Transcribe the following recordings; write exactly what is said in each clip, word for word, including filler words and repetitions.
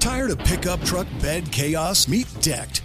Tired of pickup truck bed chaos? Meet Decked.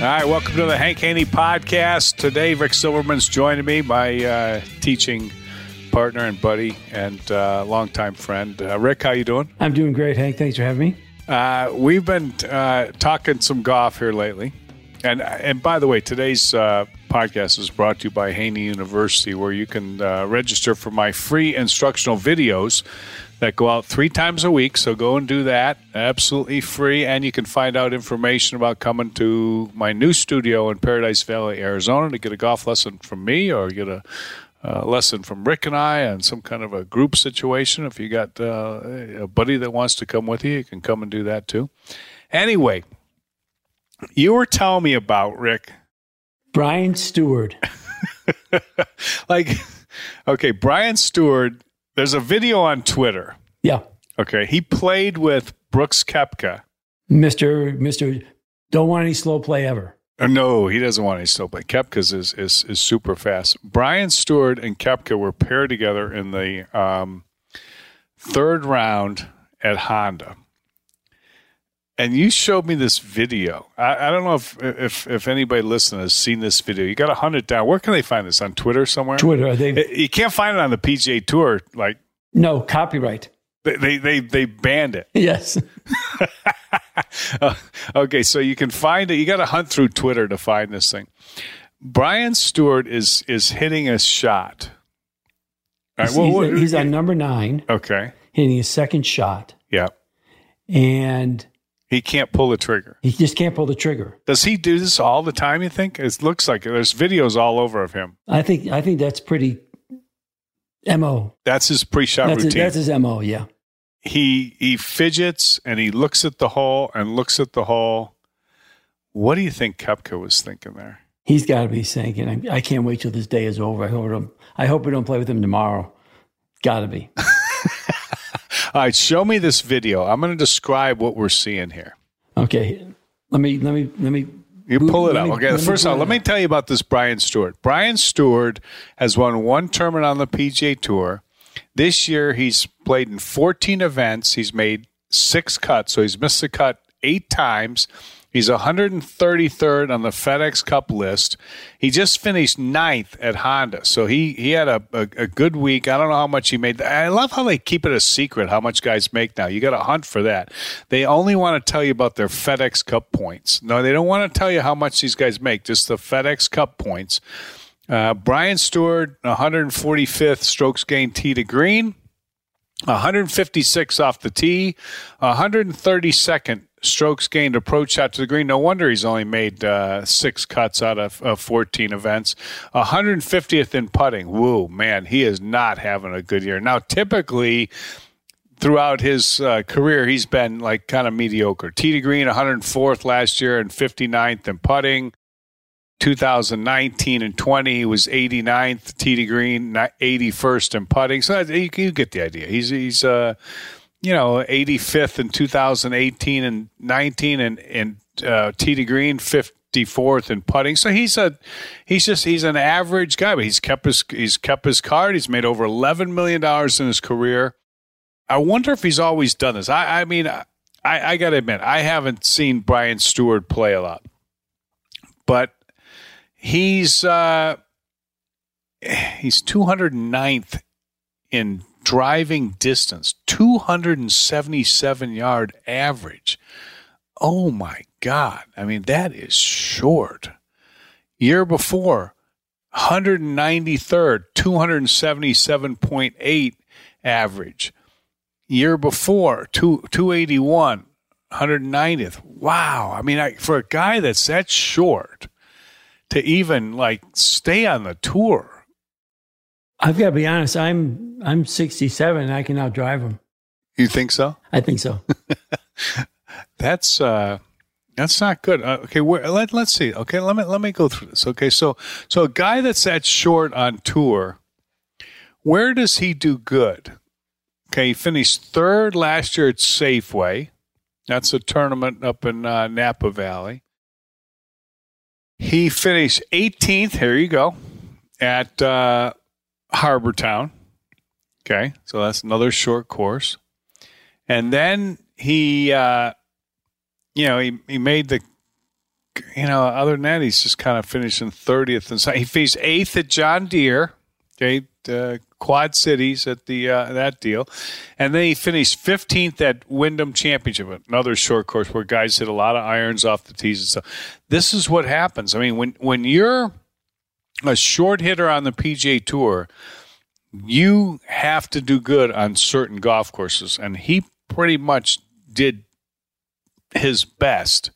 All right, welcome to the Hank Haney podcast. Today, Rick Silverman's joining me, my uh, teaching partner and buddy and uh, longtime friend. Uh, Rick, how you doing? I'm doing great, Hank. Thanks for having me. Uh, we've been uh, talking some golf here lately. And and by the way, today's uh, podcast is brought to you by Haney University, where you can uh, register for my free instructional videos that go out three times a week, so go and do that, absolutely free. And you can find out information about coming to my new studio in Paradise Valley, Arizona, to get a golf lesson from me or get a, a lesson from Rick and I on some kind of a group situation. If you got uh, a buddy that wants to come with you, you can come and do that too. Anyway, you were telling me about, Rick, Brian Stuard. Like, okay, Brian Stuard. There's a video on Twitter. Yeah. Okay. He played with Brooks Koepka. Mister Mister Don't want any slow play ever. No, he doesn't want any slow play. Koepka's is, is is super fast. Brian Stuard and Koepka were paired together in the um, third round at Honda. And you showed me this video. I, I don't know if, if if anybody listening has seen this video. You got to hunt it down. Where can they find this? On Twitter somewhere? Twitter. They, you can't find it on the P G A Tour. Like no, copyright. They they they, they banned it. Yes. Okay, so you can find it. You got to hunt through Twitter to find this thing. Brian Stuard is is hitting a shot. All right, he's, well, he's, what, he's on number nine. Okay. Hitting his second shot. Yeah. And he can't pull the trigger. He just can't pull the trigger. Does he do this all the time, you think? It looks like it. There's videos all over of him. I think I think that's pretty M O. That's his pre-shot that's routine. A, that's his M O, yeah. He he fidgets, and he looks at the hole and looks at the hole. What do you think Koepka was thinking there? He's got to be thinking, I, I can't wait till this day is over. I hope, it, I hope we don't play with him tomorrow. Got to be. All right, show me this video. I'm going to describe what we're seeing here. Okay, let me let me let me. You pull it up. Okay, first of all, let me tell you about this Brian Stuard. Brian Stuard has won one tournament on the P G A Tour. This year, he's played in fourteen events. He's made six cuts, so he's missed the cut eight times. He's one hundred thirty-third on the FedEx Cup list. He just finished ninth at Honda, so he he had a, a, a good week. I don't know how much he made. I love how they keep it a secret how much guys make now. You got to hunt for that. They only want to tell you about their FedEx Cup points. No, they don't want to tell you how much these guys make, just the FedEx Cup points. Uh, Brian Stuard, one hundred forty-fifth strokes gained tee to green, one hundred fifty-six off the tee, one hundred thirty-second. Strokes gained approach shot to the green. No wonder he's only made uh, six cuts out of, of fourteen events. one hundred fiftieth in putting. Woo, man, he is not having a good year. Now, typically, throughout his uh, career, he's been like kind of mediocre. Tee to green, one hundred fourth last year and fifty-ninth in putting. two thousand nineteen and twenty, he was eighty-ninth tee to green, eighty-first in putting. So you, you get the idea. He's he's uh, you know, eighty-fifth in two thousand eighteen and nineteen, and and uh, tee to green, fifty-fourth in putting. So he's a he's just he's an average guy, but he's kept his he's kept his card. He's made over eleven million dollars in his career. I wonder if he's always done this. I, I mean, I, I got to admit, I haven't seen Brian Stuard play a lot, but he's uh, he's two hundred ninth in driving distance, two hundred seventy-seven yard average. Oh, my God. I mean, that is short. Year before, one hundred ninety-third, two hundred seventy-seven point eight average. Year before, two, two eighty-one, one hundred ninetieth. Wow. I mean, I, for a guy that's that short to even, like, stay on the tour. I've got to be honest. I'm I'm sixty-seven, and I can outdrive him. You think so? I think so. that's uh, that's not good. Uh, okay, where, let, let's see. Okay, let me let me go through this. Okay, so so a guy that's that short on tour, where does he do good? Okay, he finished third last year at Safeway. That's a tournament up in uh, Napa Valley. He finished eighteenth, here you go, at uh, Harbortown. Okay, so that's another short course. And then he, uh, you know, he, he made the, you know, other than that, he's just kind of finishing thirtieth. And so he finished eighth at John Deere, okay, uh, Quad Cities at the uh, that deal. And then he finished fifteenth at Wyndham Championship, another short course where guys hit a lot of irons off the tees and stuff. This is what happens. I mean, when, when you're a short hitter on the P G A Tour, you have to do good on certain golf courses. And he pretty much did his best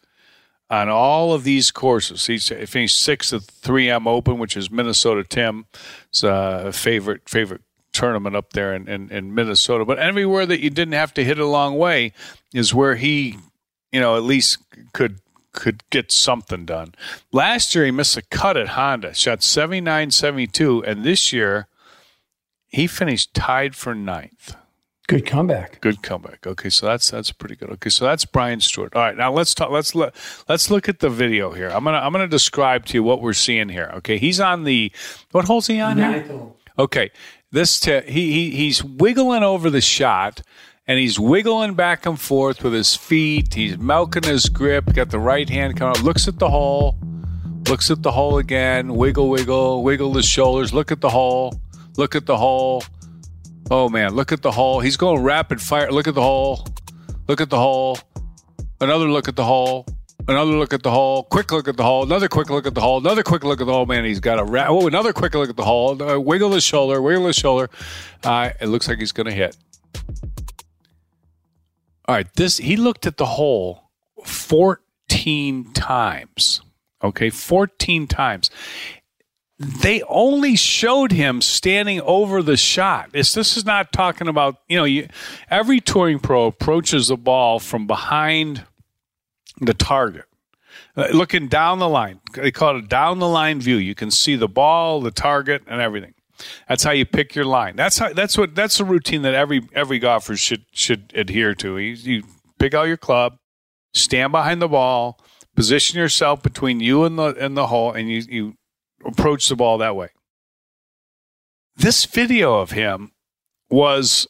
on all of these courses. He finished sixth at the three M Open, which is Minnesota Tim's uh, favorite favorite tournament up there in, in, in Minnesota. But everywhere that you didn't have to hit a long way is where he, you know, at least could could get something done. Last year he missed a cut at Honda, shot seventy-nine seventy-two, and this year he finished tied for ninth. Good comeback. Good comeback. Okay, so that's that's pretty good. Okay, so that's Brian Stuard. All right, now let's talk. Let's look. Let's look at the video here. I'm gonna I'm gonna describe to you what we're seeing here. Okay, he's on the what hole's he on here? Michael. Okay, this t- he he he's wiggling over the shot, and he's wiggling back and forth with his feet. He's milking his grip. Got the right hand coming up. Looks at the hole. Looks at the hole again. Wiggle, wiggle, wiggle the shoulders. Look at the hole. Look at the hole. Oh, man, look at the hole. He's going rapid fire. Look at the hole. Look at the hole. Another look at the hole. Another look at the hole. Quick look at the hole. Another quick look at the hole. Another quick look at the hole. Man, he's got a ra- – oh, another quick look at the hole. Uh, wiggle his shoulder. Wiggle his shoulder. Uh, it looks like he's going to hit. All right, this he looked at the hole fourteen times. Okay, fourteen times. They only showed him standing over the shot. It's, this is not talking about, you know, you, every touring pro approaches the ball from behind the target, uh, looking down the line. They call it a down-the-line view. You can see the ball, the target, and everything. That's how you pick your line. That's how. That's what. That's a routine that every every golfer should should adhere to. You, you pick out your club, stand behind the ball, position yourself between you and the and the hole, and you you. approach the ball that way. This video of him was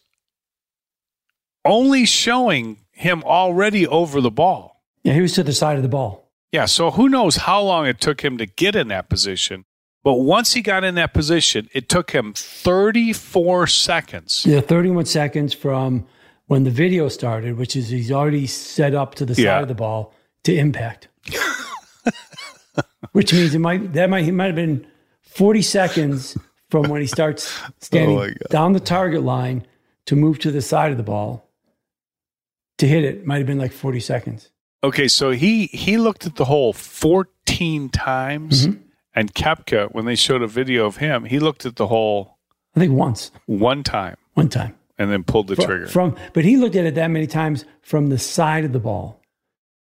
only showing him already over the ball. Yeah, he was to the side of the ball. Yeah, so who knows how long it took him to get in that position. But once he got in that position, it took him thirty-four seconds. Yeah, thirty-one seconds from when the video started, which is he's already set up to the side yeah. of the ball to impact. Which means it might that might he might have been forty seconds from when he starts standing oh down the target line to move to the side of the ball to hit it. Might have been like forty seconds. Okay, so he he looked at the hole fourteen times, mm-hmm. and Koepka, when they showed a video of him, he looked at the hole. I think once, one time, one time. and then pulled the from, trigger. From, but he looked at it that many times from the side of the ball.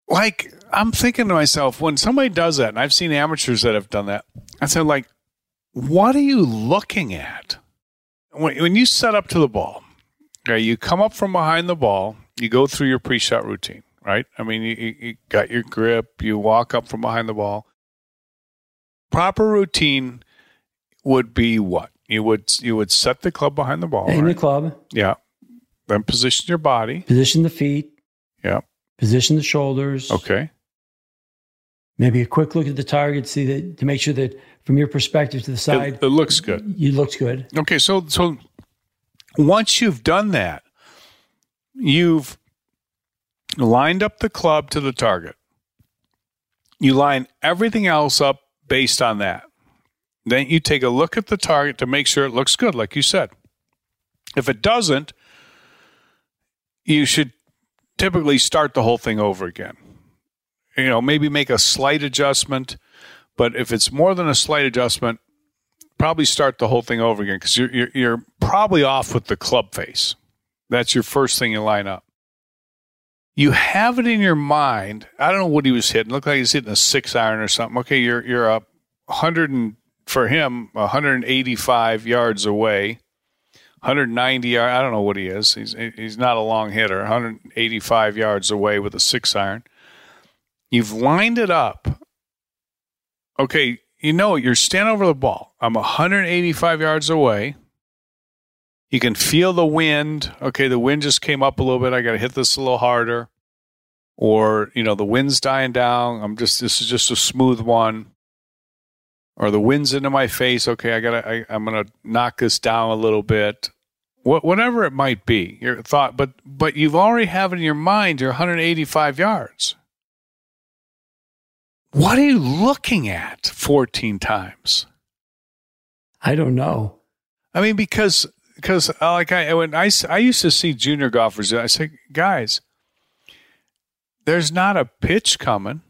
Like, I'm thinking to myself, when somebody does that, and I've seen amateurs that have done that, I said, like, what are you looking at? When, when you set up to the ball, okay, you come up from behind the ball, you go through your pre-shot routine, right? I mean, you, you got your grip, you walk up from behind the ball. Proper routine would be what? You would you would set the club behind the ball. Aim right? the club. Yeah. Then position your body. Position the feet. Yeah. Position the shoulders. Okay. Maybe a quick look at the target, see that to make sure that from your perspective to the side, it, it looks good. You looks good. Okay, so so once you've done that, you've lined up the club to the target. You line everything else up based on that. Then you take a look at the target to make sure it looks good, like you said. If it doesn't, you should typically start the whole thing over again. You know, maybe make a slight adjustment, but if it's more than a slight adjustment, probably start the whole thing over again because you're, you're, you're probably off with the club face. That's your first thing you line up. You have it in your mind. I don't know what he was hitting. It looked like he was hitting a six iron or something. Okay, you're you're a hundred and for him one hundred eighty-five yards away, one hundred ninety yards. I don't know what he is. He's he's not a long hitter. one hundred eighty-five yards away with a six iron. You've lined it up. Okay, you know you're standing over the ball. I'm one hundred eighty-five yards away. You can feel the wind. Okay, the wind just came up a little bit. I got to hit this a little harder. Or, you know, the wind's dying down. I'm just this is just a smooth one. Or the wind's into my face. Okay, I got to I'm going to knock this down a little bit. What whatever it might be. Your thought, but but you've already have it in your mind your one hundred eighty-five yards. What are you looking at fourteen times? I don't know. I mean, because Because like I when I, I used to see junior golfers, I say, guys, there's not a pitch coming.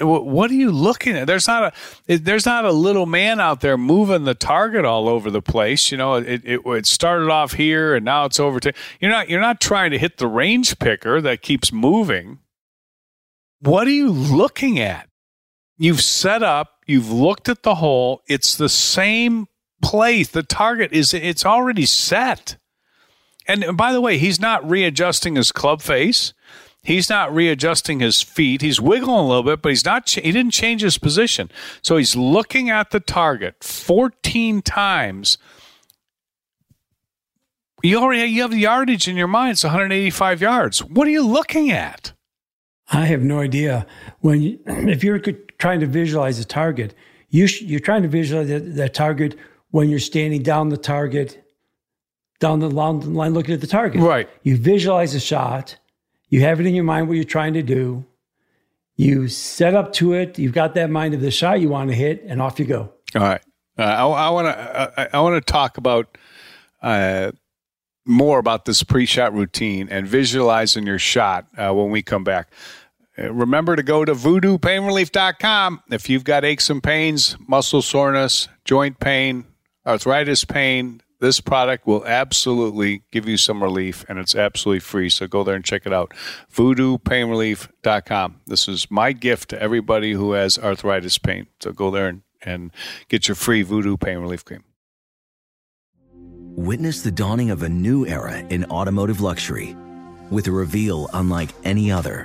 What are you looking at? There's not a there's not a little man out there moving the target all over the place. You know, it it, it started off here and now it's over to you're not you're not trying to hit the range picker that keeps moving. What are you looking at? You've set up. You've looked at the hole. It's the same place. The target is it's already set. And by the way, he's not readjusting his club face. He's not readjusting his feet. He's wiggling a little bit, but he's not he didn't change his position. So he's looking at the target fourteen times. You already have, you have the yardage in your mind. It's one hundred eighty-five yards. What are you looking at? I have no idea. When you, if you're trying to visualize a target, you sh- you're trying to visualize that, that target when you're standing down the target, down the line looking at the target. Right. You visualize a shot. You have it in your mind what you're trying to do. You set up to it. You've got that mind of the shot you want to hit, and off you go. All right. Uh, I want to I, I want to talk about uh, more about this pre-shot routine and visualizing your shot uh, when we come back. Remember to go to voodoo pain relief dot com if you've got aches and pains, muscle soreness, joint pain, arthritis pain. This product will absolutely give you some relief, and it's absolutely free. So go there and check it out, voodoo pain relief dot com. This is my gift to everybody who has arthritis pain. So go there and, and get your free Voodoo Pain Relief Cream. Witness the dawning of a new era in automotive luxury with a reveal unlike any other,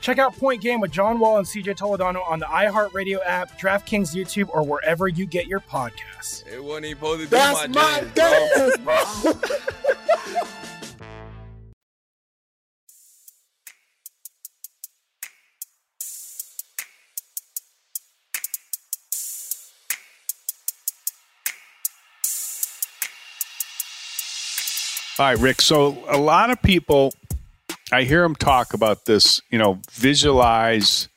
Check out Point Game with John Wall and C J Toledano on the iHeartRadio app, DraftKings YouTube, or wherever you get your podcasts. It wasn't even supposed to be my dance. That's my dance, bro. All right, Rick. So a lot of people, I hear them talk about this, you know, visualize,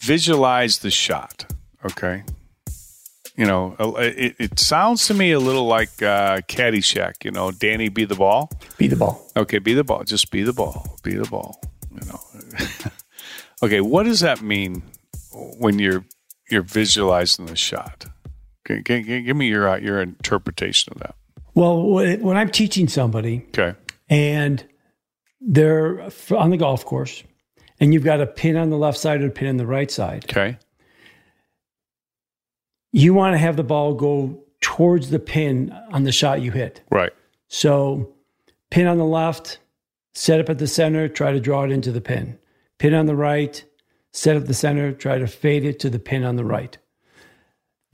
visualize the shot. Okay. You know, it, it sounds to me a little like uh, Caddyshack, you know, Danny, be the ball. Be the ball. Okay. Be the ball. Just be the ball. Be the ball. You know. Okay. What does that mean when you're, you're visualizing the shot? Okay, give me your, your interpretation of that. Well, when I'm teaching somebody, okay, and they're on the golf course, and you've got a pin on the left side and a pin on the right side, okay, you want to have the ball go towards the pin on the shot you hit. Right. So pin on the left, set up at the center, try to draw it into the pin. Pin on the right, set up the center, try to fade it to the pin on the right.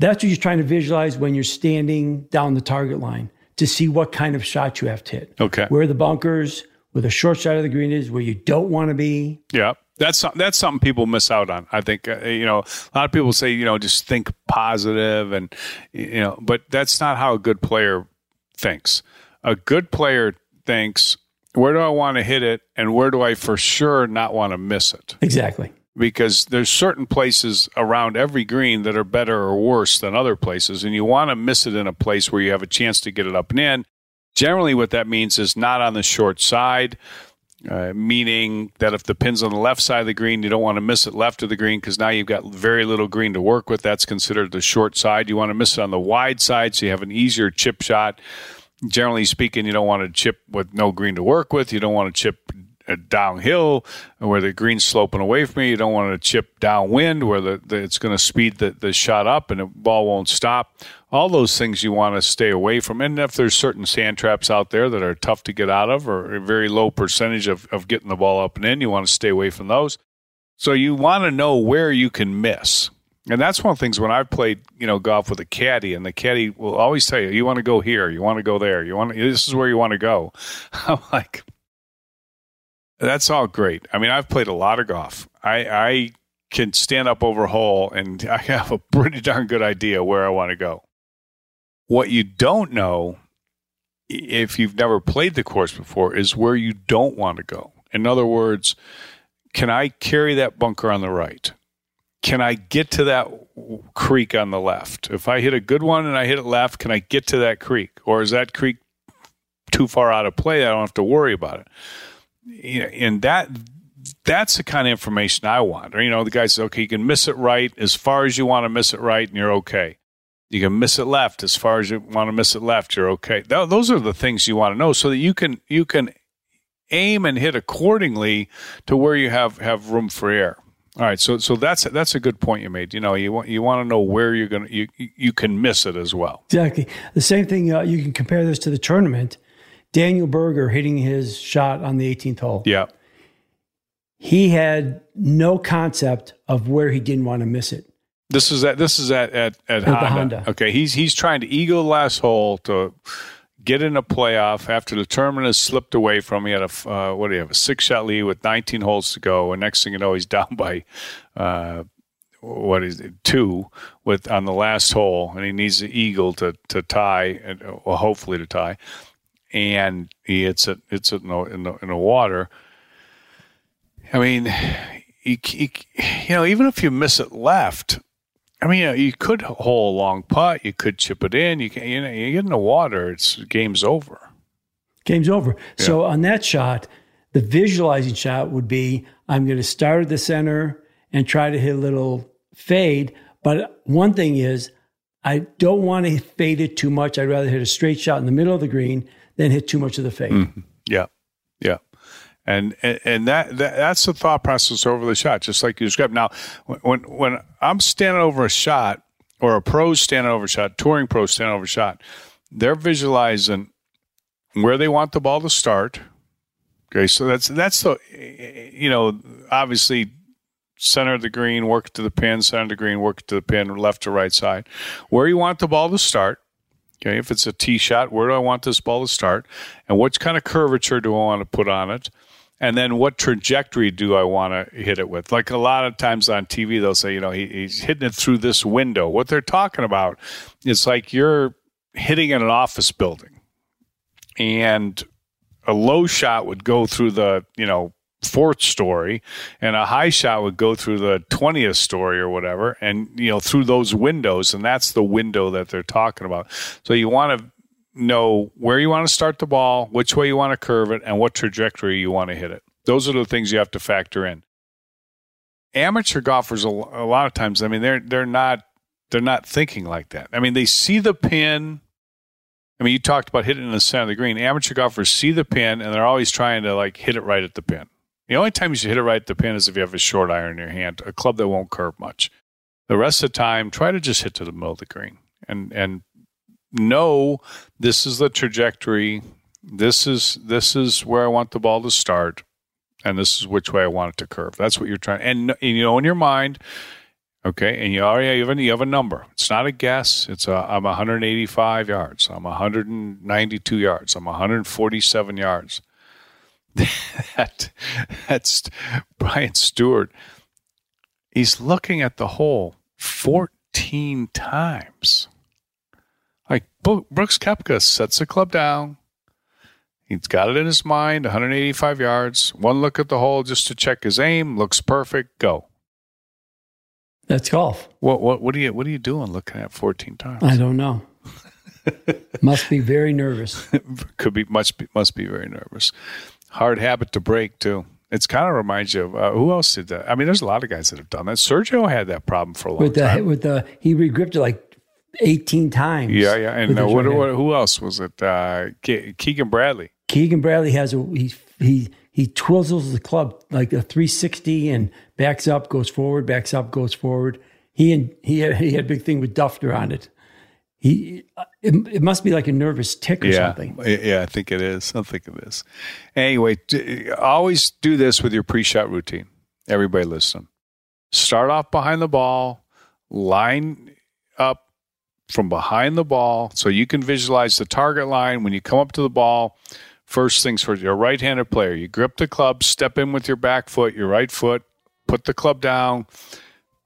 That's what you're trying to visualize when you're standing down the target line, to see what kind of shot you have to hit. Okay. Where the bunkers, where the short side of the green is, where you don't want to be. Yeah. That's that's something people miss out on. I think, uh, you know, a lot of people say, you know, just think positive and, you know, but that's not how a good player thinks. A good player thinks, where do I want to hit it and where do I for sure not want to miss it? Exactly. Because there's certain places around every green that are better or worse than other places, and you want to miss it in a place where you have a chance to get it up and in. Generally, what that means is not on the short side, uh, meaning that if the pin's on the left side of the green, you don't want to miss it left of the green because now you've got very little green to work with. That's considered the short side. You want to miss it on the wide side so you have an easier chip shot. Generally speaking, you don't want to chip with no green to work with. You don't want to chip downhill where the green's sloping away from you. You don't want to chip downwind where the, the it's going to speed the, the shot up and the ball won't stop. All those things you want to stay away from. And if there's certain sand traps out there that are tough to get out of or a very low percentage of, of getting the ball up and in, you want to stay away from those. So you want to know where you can miss. And that's one of the things when I've played, you know, golf with a caddy, and the caddy will always tell you, you want to go here, you want to go there, you want to, this is where you want to go. I'm like, that's all great. I mean, I've played a lot of golf. I, I can stand up over a hole, and I have a pretty darn good idea where I want to go. What you don't know, if you've never played the course before, is where you don't want to go. In other words, can I carry that bunker on the right? Can I get to that creek on the left? If I hit a good one and I hit it left, can I get to that creek? Or is that creek too far out of play, I don't have to worry about it. You know, and that that's the kind of information I want. Or, you know, the guy says, okay, you can miss it right as far as you want to miss it right, and you're okay. You can miss it left as far as you want to miss it left, you're okay. Th- those are the things you want to know so that you can you can aim and hit accordingly to where you have, have room for error. All right, so so that's that's a good point you made. You know, you want you want to know where you're going to you you can miss it as well. Exactly. The same thing. Uh, you can compare this to the tournament. Daniel Berger hitting his shot on the eighteenth hole. Yeah. He had no concept of where he didn't want to miss it. This is at this is at at, at, at Honda. Honda. Okay, he's he's trying to eagle the last hole to get in a playoff after the tournament has slipped away from him. He had a, uh, what do you have, a six-shot lead with nineteen holes to go, and next thing you know, he's down by, uh, what is it, two with, on the last hole, and he needs an eagle to, to tie, and, well, hopefully to tie, and he hits it, hits it in, the, in, the, in the water. I mean, you, you, you know, even if you miss it left, I mean, you could hole a long putt. You could chip it in. You can, you know, you get in the water, it's game's over. Game's over. Yeah. So on that shot, the visualizing shot would be, I'm going to start at the center and try to hit a little fade. But one thing is, I don't want to fade it too much. I'd rather hit a straight shot in the middle of the green than hit too much of the fade. Mm-hmm. Yeah, yeah. And, and and that, that that's the thought process over the shot, just like you described. Now, when when I'm standing over a shot, or a pro standing over a shot, touring pro standing over a shot, they're visualizing where they want the ball to start. Okay, so that's that's the, you know, obviously center of the green, work it to the pin, center of the green, work it to the pin, left to right side, where you want the ball to start. Okay, if it's a tee shot, where do I want this ball to start, and what kind of curvature do I want to put on it? And then what trajectory do I want to hit it with? Like a lot of times on T V, they'll say, you know, he, he's hitting it through this window. What they're talking about is like you're hitting in an office building, and a low shot would go through the, you know, fourth story, and a high shot would go through the twentieth story or whatever, and, you know, through those windows, and that's the window that they're talking about. So you want to know where you want to start the ball, which way you want to curve it, and what trajectory you want to hit it. Those are the things you have to factor in. Amateur golfers, a lot of times, I mean, they're they're not they're not thinking like that. I mean, they see the pin. I mean, you talked about hitting in the center of the green. Amateur golfers see the pin, and they're always trying to, like, hit it right at the pin. The only time you should hit it right at the pin is if you have a short iron in your hand, a club that won't curve much. The rest of the time, try to just hit to the middle of the green, and and know this is the trajectory, this is this is where I want the ball to start, and this is which way I want it to curve. That's what you're trying, and, and you know in your mind, okay, and you already have a, you have a number. It's not a guess. It's a, I'm one hundred eighty-five yards. I'm one hundred ninety-two yards. I'm one hundred forty-seven yards. that that's Brian Stuard. He's looking at the hole fourteen times. Like Brooks Koepka sets the club down. He's got it in his mind, one hundred eighty-five yards. One look at the hole just to check his aim. Looks perfect. Go. That's golf. What what what are you what are you doing looking at fourteen times? I don't know. Must be very nervous. Could be must be must be very nervous. Hard habit to break, too. It's kind of reminds you of uh, who else did that? I mean, there's a lot of guys that have done that. Sergio had that problem for a long with the, time. With the, he regripped it like eighteen times. Yeah, yeah. And uh, what, what, who else was it? Uh, Ke- Keegan Bradley. Keegan Bradley has a he he he twizzles the club like a three sixty and backs up, goes forward, backs up, goes forward. He and he had, he had a big thing with Duffner on it. He, it, it must be like a nervous tick or yeah, something. Yeah, I think it is. I think it is. Anyway, d- always do this with your pre-shot routine. Everybody listen. Start off behind the ball. Line up from behind the ball so you can visualize the target line. When you come up to the ball, first things first, you're a right-handed player. You grip the club, step in with your back foot, your right foot, put the club down,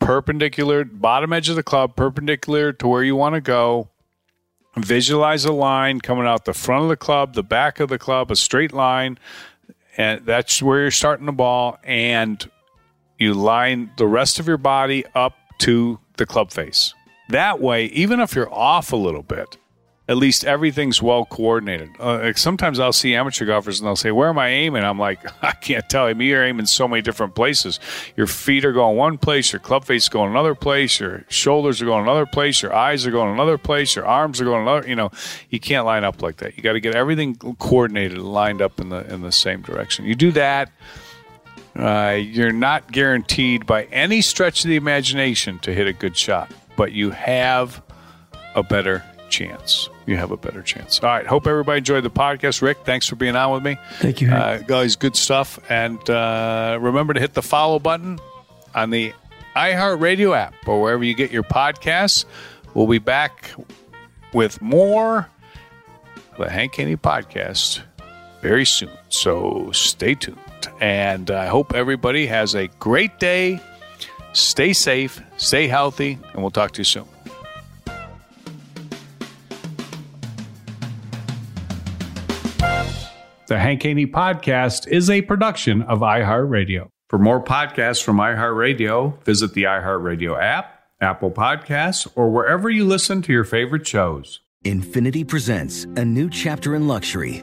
perpendicular, bottom edge of the club, perpendicular to where you want to go. Visualize a line coming out the front of the club, the back of the club, a straight line, and that's where you're starting the ball, and you line the rest of your body up to the club face. That way, even if you're off a little bit, at least everything's well coordinated. Uh, like sometimes I'll see amateur golfers and they'll say, where am I aiming? I'm like, I can't tell. I mean, you're aiming so many different places. Your feet are going one place, your club face is going another place, your shoulders are going another place, your eyes are going another place, your arms are going another. You know, you can't line up like that. You got to get everything coordinated and lined up in the in the same direction. You do that, uh, you're not guaranteed by any stretch of the imagination to hit a good shot, but you have a better chance. You have a better chance. All right. Hope everybody enjoyed the podcast. Rick, thanks for being on with me. Thank you. Uh, guys, good stuff. And uh, remember to hit the follow button on the iHeartRadio app or wherever you get your podcasts. We'll be back with more of the Hank Haney podcast very soon. So stay tuned. And I hope everybody has a great day. Stay safe, stay healthy, and we'll talk to you soon. The Hank Haney Podcast is a production of iHeartRadio. For more podcasts from iHeartRadio, visit the iHeartRadio app, Apple Podcasts, or wherever you listen to your favorite shows. Infiniti presents a new chapter in luxury,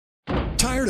Tired